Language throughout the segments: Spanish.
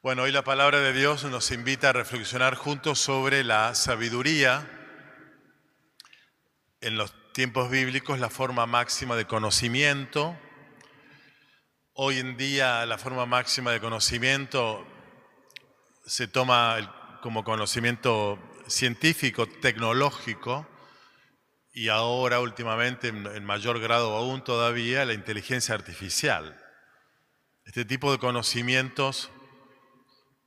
Bueno, hoy la palabra de Dios nos invita a reflexionar juntos sobre la sabiduría. En los tiempos bíblicos, la forma máxima de conocimiento. Hoy en día, la forma máxima de conocimiento se toma como conocimiento científico, tecnológico, y ahora, últimamente, en mayor grado aún todavía, la inteligencia artificial. Este tipo de conocimientos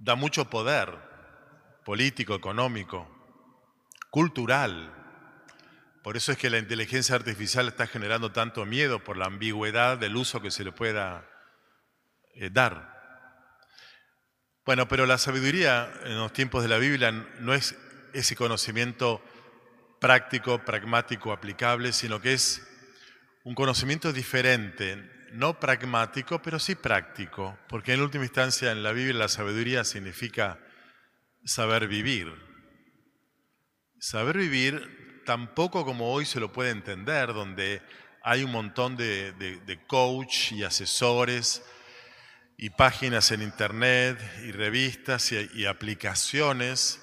da mucho poder político, económico, cultural. Por eso es que la inteligencia artificial está generando tanto miedo por la ambigüedad del uso que se le pueda dar. Bueno, pero la sabiduría en los tiempos de la Biblia no es ese conocimiento práctico, pragmático, aplicable, sino que es un conocimiento diferente. No pragmático, pero sí práctico, porque en última instancia en la Biblia la sabiduría significa saber vivir. Saber vivir tampoco como hoy se lo puede entender, donde hay un montón de coach y asesores y páginas en internet y revistas y aplicaciones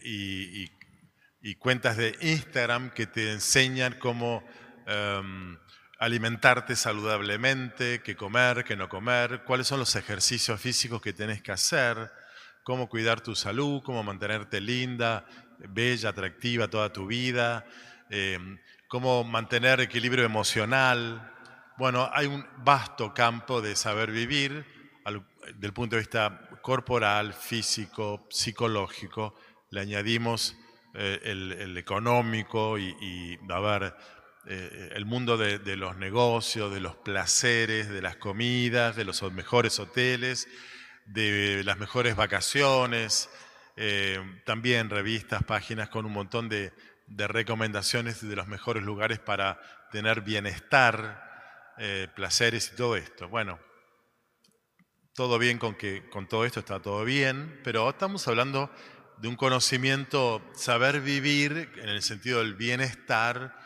y cuentas de Instagram que te enseñan cómo alimentarte saludablemente, qué comer, qué no comer, cuáles son los ejercicios físicos que tenés que hacer, cómo cuidar tu salud, cómo mantenerte linda, bella, atractiva toda tu vida, cómo mantener equilibrio emocional. Bueno, hay un vasto campo de saber vivir desde el punto de vista corporal, físico, psicológico. Le añadimos el económico el mundo de los negocios, de los placeres, de las comidas, de los mejores hoteles, de las mejores vacaciones, también revistas, páginas con un montón de recomendaciones de los mejores lugares para tener bienestar, placeres y todo esto. Bueno, todo bien con todo esto está todo bien, pero estamos hablando de un conocimiento, saber vivir en el sentido del bienestar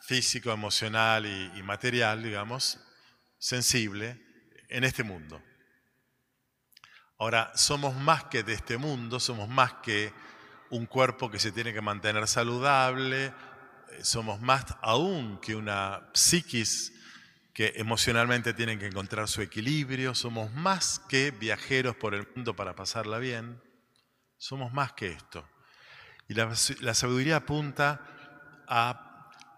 físico, emocional y material, digamos, sensible, en este mundo. Ahora, somos más que de este mundo, somos más que un cuerpo que se tiene que mantener saludable, somos más aún que una psiquis que emocionalmente tiene que encontrar su equilibrio, somos más que viajeros por el mundo para pasarla bien, somos más que esto. Y la sabiduría apunta a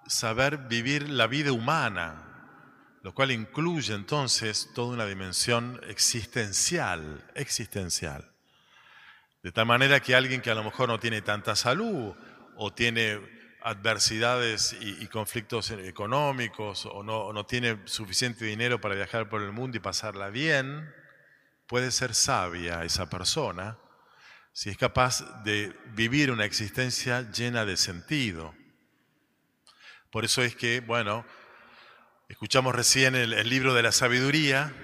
saber vivir la vida humana, lo cual incluye entonces toda una dimensión existencial. De tal manera que alguien que a lo mejor no tiene tanta salud o tiene adversidades y conflictos económicos o no tiene suficiente dinero para viajar por el mundo y pasarla bien, puede ser sabia esa persona si es capaz de vivir una existencia llena de sentido. Por eso es que, bueno, escuchamos recién el libro de la sabiduría,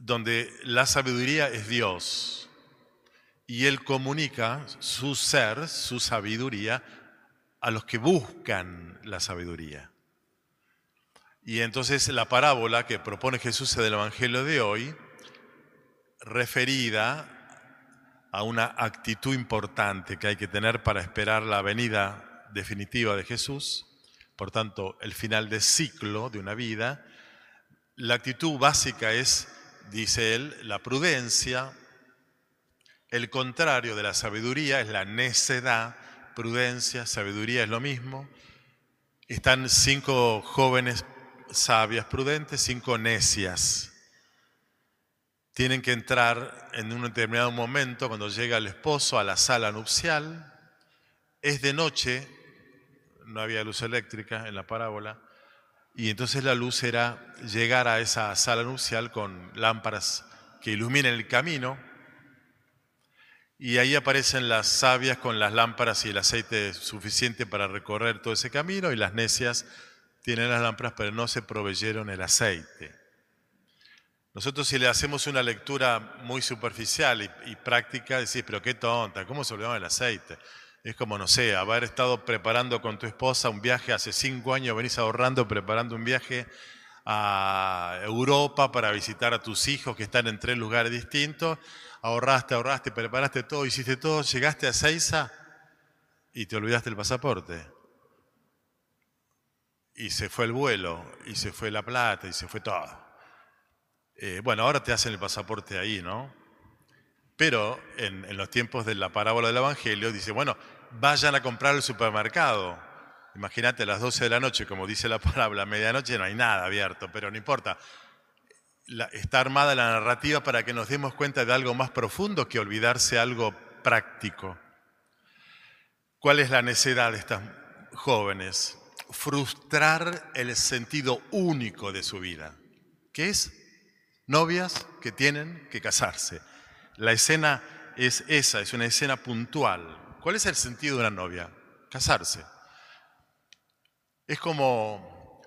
donde la sabiduría es Dios y Él comunica su ser, su sabiduría, a los que buscan la sabiduría. Y entonces la parábola que propone Jesús en el Evangelio de hoy, referida a una actitud importante que hay que tener para esperar la venida definitiva de Jesús, por tanto, el final de ciclo de una vida, la actitud básica es, dice él, la prudencia. El contrario de la sabiduría es la necedad. Prudencia, sabiduría es lo mismo. Están 5 jóvenes sabias, prudentes, 5 necias. Tienen que entrar en un determinado momento, cuando llega el esposo, a la sala nupcial. Es de noche, no había luz eléctrica en la parábola, y entonces la luz era llegar a esa sala nupcial con lámparas que iluminen el camino, y ahí aparecen las sabias con las lámparas y el aceite suficiente para recorrer todo ese camino, y las necias tienen las lámparas pero no se proveyeron el aceite. Nosotros, si le hacemos una lectura muy superficial y práctica, decís, pero qué tonta, ¿cómo se olvidaron el aceite? Es como, no sé, haber estado preparando con tu esposa un viaje hace 5 años, venís ahorrando, preparando un viaje a Europa para visitar a tus hijos que están en tres lugares distintos, ahorraste, preparaste todo, hiciste todo, llegaste a Ezeiza y te olvidaste el pasaporte. Y se fue el vuelo, y se fue la plata, y se fue todo. Bueno, ahora te hacen el pasaporte ahí, ¿no? Pero en los tiempos de la parábola del Evangelio dice, bueno, vayan a comprar al supermercado. Imagínate, a las 12 de la noche, como dice la parábola, a medianoche no hay nada abierto, pero no importa. Está armada la narrativa para que nos demos cuenta de algo más profundo que olvidarse algo práctico. ¿Cuál es la necedad de estas jóvenes? Frustrar el sentido único de su vida, que es novias que tienen que casarse. La escena es esa, es una escena puntual. ¿Cuál es el sentido de una novia? Casarse. Es como,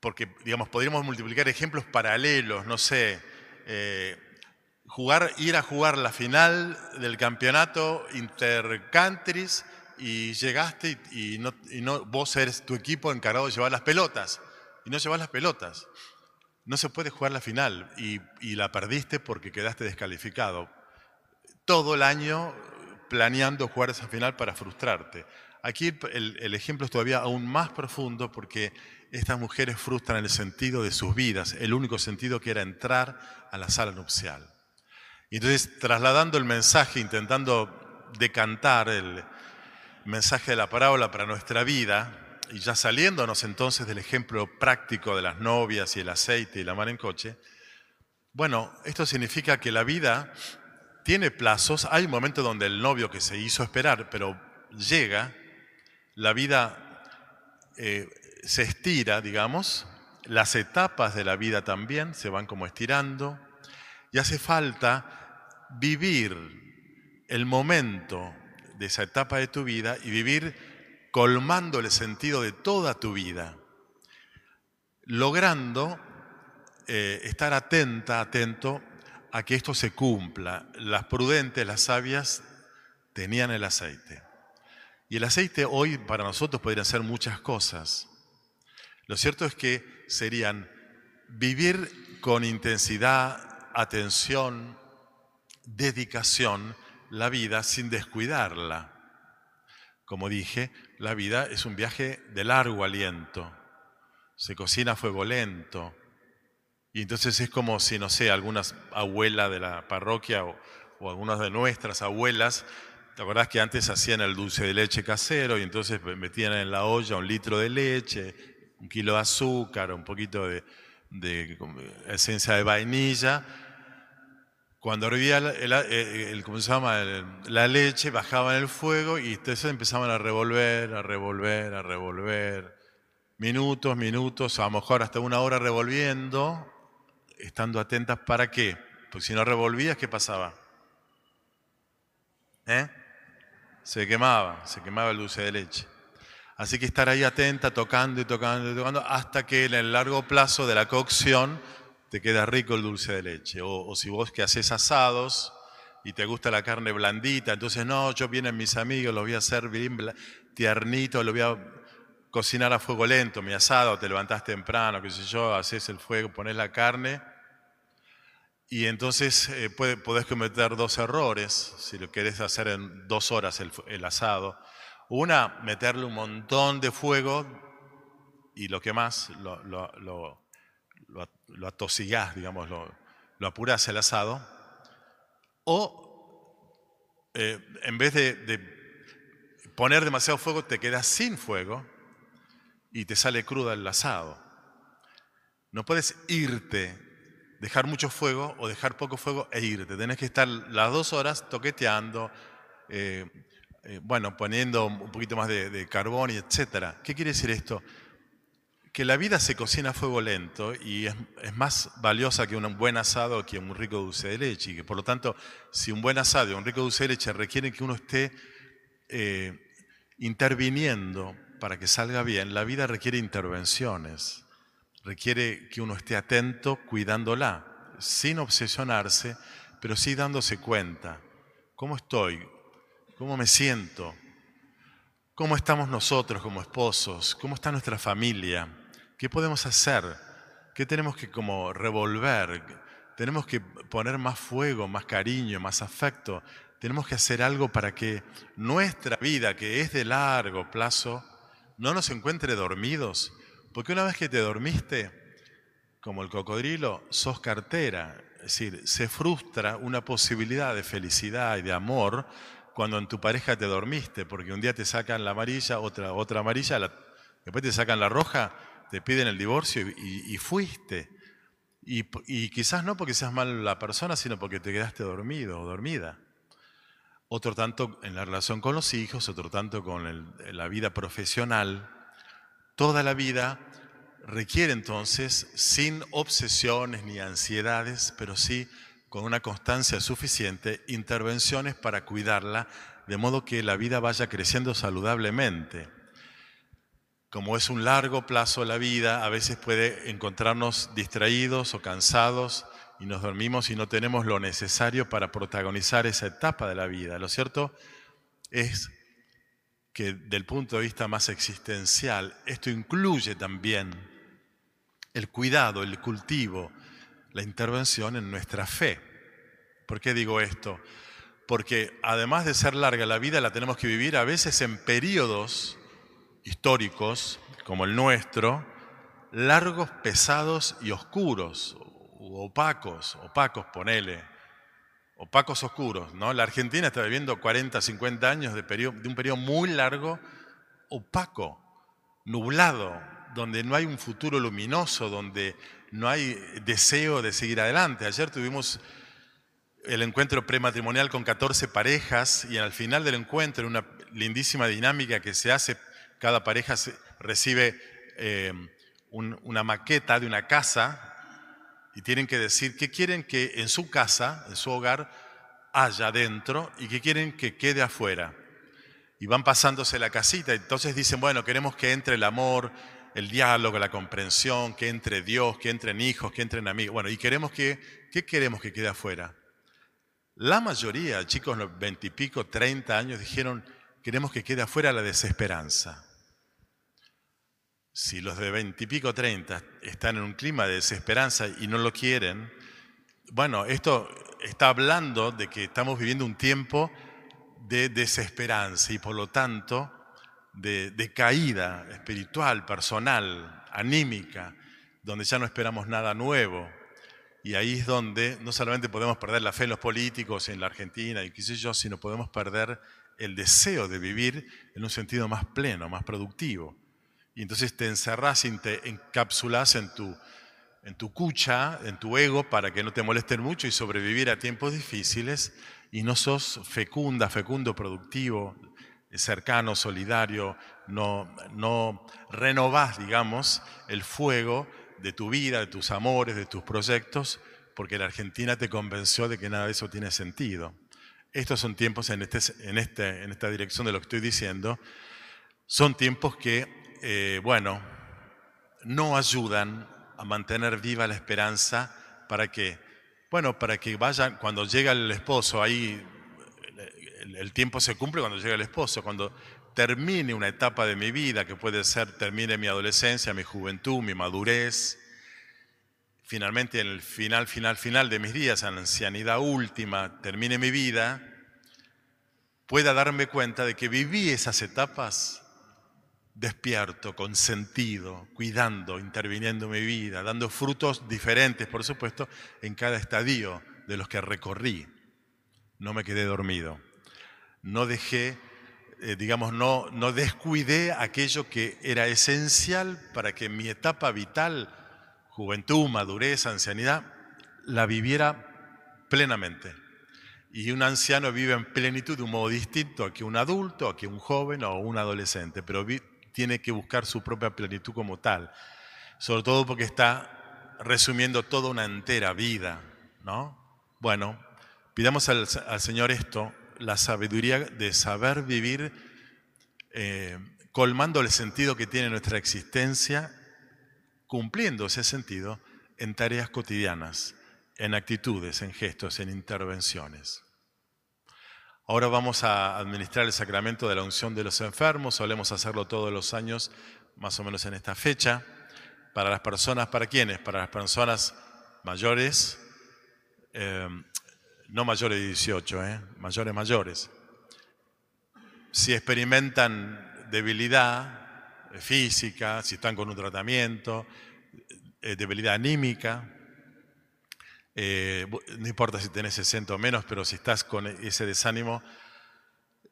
porque digamos podríamos multiplicar ejemplos paralelos, no sé, ir a jugar la final del campeonato intercountries y llegaste y no, vos eres tu equipo encargado de llevar las pelotas y no llevas las pelotas. No se puede jugar la final y la perdiste porque quedaste descalificado. Todo el año planeando jugar esa final para frustrarte. Aquí el ejemplo es todavía aún más profundo porque estas mujeres frustran el sentido de sus vidas, el único sentido que era entrar a la sala nupcial. Y entonces, trasladando el mensaje, intentando decantar el mensaje de la parábola para nuestra vida, y ya saliéndonos entonces del ejemplo práctico de las novias y el aceite y la mar en coche, bueno, esto significa que la vida tiene plazos, hay un momento donde el novio que se hizo esperar, pero llega. La vida se estira, digamos, las etapas de la vida también se van como estirando y hace falta vivir el momento de esa etapa de tu vida y vivir colmando el sentido de toda tu vida, logrando estar atento a que esto se cumpla. Las prudentes, las sabias, tenían el aceite. Y el aceite hoy para nosotros podrían ser muchas cosas. Lo cierto es que serían vivir con intensidad, atención, dedicación la vida sin descuidarla. Como dije, la vida es un viaje de largo aliento. Se cocina a fuego lento. Y entonces es como si, no sé, alguna abuela de la parroquia o algunas de nuestras abuelas. ¿Te acordás que antes hacían el dulce de leche casero y entonces metían en la olla 1 litro de leche, 1 kilo de azúcar, un poquito de esencia de vainilla? Cuando hervía la leche, bajaban el fuego y entonces empezaban a revolver. Minutos, a lo mejor hasta 1 hora revolviendo, estando atentas. ¿Para qué? Porque si no revolvías, ¿qué pasaba? Se quemaba el dulce de leche. Así que estar ahí atenta, tocando, hasta que en el largo plazo de la cocción te queda rico el dulce de leche. O si vos que haces asados y te gusta la carne blandita, entonces no, yo vienen mis amigos, los voy a hacer bien tiernito, los voy a cocinar a fuego lento, mi asado, te levantás temprano, qué sé yo, haces el fuego, pones la carne. Y entonces podés cometer 2 errores, si lo querés hacer en 2 horas el asado. Una, meterle un montón de fuego y lo quemás, lo atosigás, digamos, lo apurás el asado. O en vez de poner demasiado fuego, te quedás sin fuego y te sale cruda el asado. No puedes irte. Dejar mucho fuego o dejar poco fuego e irte. Tenés que estar las 2 horas toqueteando, poniendo un poquito más de carbón, y etc. ¿Qué quiere decir esto? Que la vida se cocina a fuego lento y es más valiosa que un buen asado, que un rico dulce de leche. Y que, por lo tanto, si un buen asado y un rico dulce de leche requieren que uno esté interviniendo para que salga bien, la vida requiere intervenciones. Requiere que uno esté atento, cuidándola, sin obsesionarse, pero sí dándose cuenta. ¿Cómo estoy? ¿Cómo me siento? ¿Cómo estamos nosotros como esposos? ¿Cómo está nuestra familia? ¿Qué podemos hacer? ¿Qué tenemos que como revolver? Tenemos que poner más fuego, más cariño, más afecto. Tenemos que hacer algo para que nuestra vida, que es de largo plazo, no nos encuentre dormidos. Porque una vez que te dormiste, como el cocodrilo, sos cartera. Es decir, se frustra una posibilidad de felicidad y de amor cuando en tu pareja te dormiste. Porque un día te sacan la amarilla, otra amarilla, después te sacan la roja, te piden el divorcio y fuiste. Y quizás no porque seas mal la persona, sino porque te quedaste dormido o dormida. Otro tanto en la relación con los hijos, otro tanto con la vida profesional. Toda la vida requiere entonces, sin obsesiones ni ansiedades, pero sí con una constancia suficiente, intervenciones para cuidarla, de modo que la vida vaya creciendo saludablemente. Como es un largo plazo la vida, a veces puede encontrarnos distraídos o cansados y nos dormimos y no tenemos lo necesario para protagonizar esa etapa de la vida. Lo cierto es que del punto de vista más existencial, esto incluye también el cuidado, el cultivo, la intervención en nuestra fe. ¿Por qué digo esto? Porque además de ser larga la vida, la tenemos que vivir a veces en periodos históricos, como el nuestro, largos, pesados y oscuros, opacos, ponele, opacos, oscuros, ¿no? La Argentina está viviendo 40, 50 años de un periodo muy largo, opaco, nublado, donde no hay un futuro luminoso, donde no hay deseo de seguir adelante. Ayer tuvimos el encuentro prematrimonial con 14 parejas y al final del encuentro, una lindísima dinámica que se hace. Cada pareja recibe una maqueta de una casa y tienen que decir qué quieren que en su casa, en su hogar, haya adentro y qué quieren que quede afuera. Y van pasándose la casita y entonces dicen, bueno, queremos que entre el amor, el diálogo, la comprensión, que entre Dios, que entren hijos, que entren amigos. Bueno, y ¿qué queremos que quede afuera? La mayoría, chicos, los 20 y pico, 30 años, dijeron, queremos que quede afuera la desesperanza. Si los de 20 y pico, 30, están en un clima de desesperanza y no lo quieren, bueno, esto está hablando de que estamos viviendo un tiempo de desesperanza y por lo tanto de caída espiritual, personal, anímica, donde ya no esperamos nada nuevo. Y ahí es donde no solamente podemos perder la fe en los políticos, en la Argentina y qué sé yo, sino podemos perder el deseo de vivir en un sentido más pleno, más productivo. Y entonces te encerrás y te encapsulás en tu cucha, en tu ego, para que no te molesten mucho y sobrevivir a tiempos difíciles, y no sos fecundo, productivo, cercano, solidario, no renovás, digamos, el fuego de tu vida, de tus amores, de tus proyectos, porque la Argentina te convenció de que nada de eso tiene sentido. Estos son tiempos, en esta dirección de lo que estoy diciendo, son tiempos que, no ayudan a mantener viva la esperanza. ¿Para qué? Bueno, para que vayan, cuando llega el esposo, ahí el tiempo se cumple cuando llega el esposo, cuando termine una etapa de mi vida, que puede ser, termine mi adolescencia, mi juventud, mi madurez, finalmente, en el final de mis días, en la ancianidad última, termine mi vida, pueda darme cuenta de que viví esas etapas despierto, con sentido, cuidando, interviniendo mi vida, dando frutos diferentes, por supuesto, en cada estadio de los que recorrí. No me quedé dormido. No dejé, no descuidé aquello que era esencial para que mi etapa vital, juventud, madurez, ancianidad, la viviera plenamente. Y un anciano vive en plenitud de un modo distinto a que un adulto, a que un joven o un adolescente, pero tiene que buscar su propia plenitud como tal, sobre todo porque está resumiendo toda una entera vida, ¿no? Bueno, pidamos al Señor esto, la sabiduría de saber vivir colmando el sentido que tiene nuestra existencia, cumpliendo ese sentido en tareas cotidianas, en actitudes, en gestos, en intervenciones. Ahora vamos a administrar el sacramento de la unción de los enfermos. Solemos hacerlo todos los años, más o menos en esta fecha. Para las personas, ¿para quiénes? Para las personas mayores, no mayores de 18, mayores. Si experimentan debilidad física, si están con un tratamiento, debilidad anímica, no importa si tenés 60 o menos, pero si estás con ese desánimo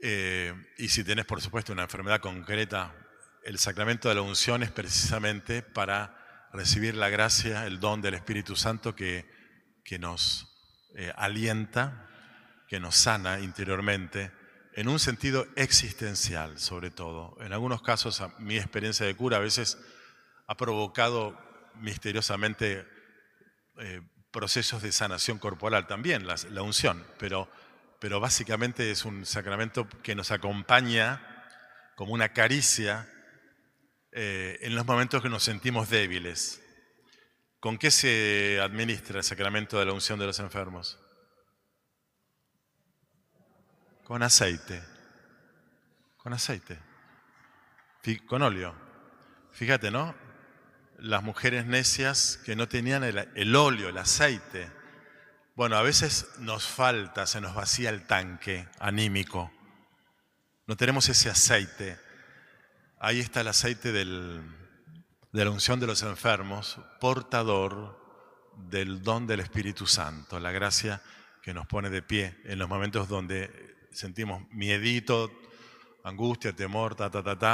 y si tenés, por supuesto, una enfermedad concreta, el sacramento de la unción es precisamente para recibir la gracia, el don del Espíritu Santo que nos alienta, que nos sana interiormente, en un sentido existencial, sobre todo. En algunos casos, mi experiencia de cura a veces ha provocado misteriosamente procesos de sanación corporal también, la unción, pero básicamente es un sacramento que nos acompaña como una caricia en los momentos que nos sentimos débiles. ¿Con qué se administra el sacramento de la unción de los enfermos? Con aceite. Con aceite. Con óleo. Fíjate, ¿no? Las mujeres necias que no tenían el óleo, el aceite. Bueno, a veces nos falta, se nos vacía el tanque anímico. No tenemos ese aceite. Ahí está el aceite de la unción de los enfermos, portador del don del Espíritu Santo, la gracia que nos pone de pie en los momentos donde sentimos miedito, angustia, temor,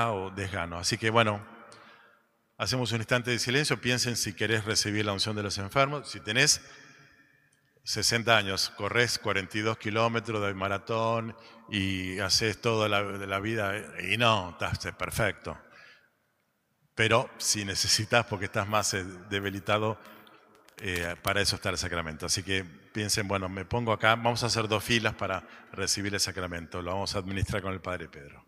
o desgano. Así que bueno, hacemos un instante de silencio, piensen si querés recibir la unción de los enfermos. Si tenés 60 años, corres 42 kilómetros de maratón y haces toda la vida, y no, estás perfecto. Pero si necesitas, porque estás más debilitado, para eso está el sacramento. Así que piensen, bueno, me pongo acá, vamos a hacer dos filas para recibir el sacramento. Lo vamos a administrar con el Padre Pedro.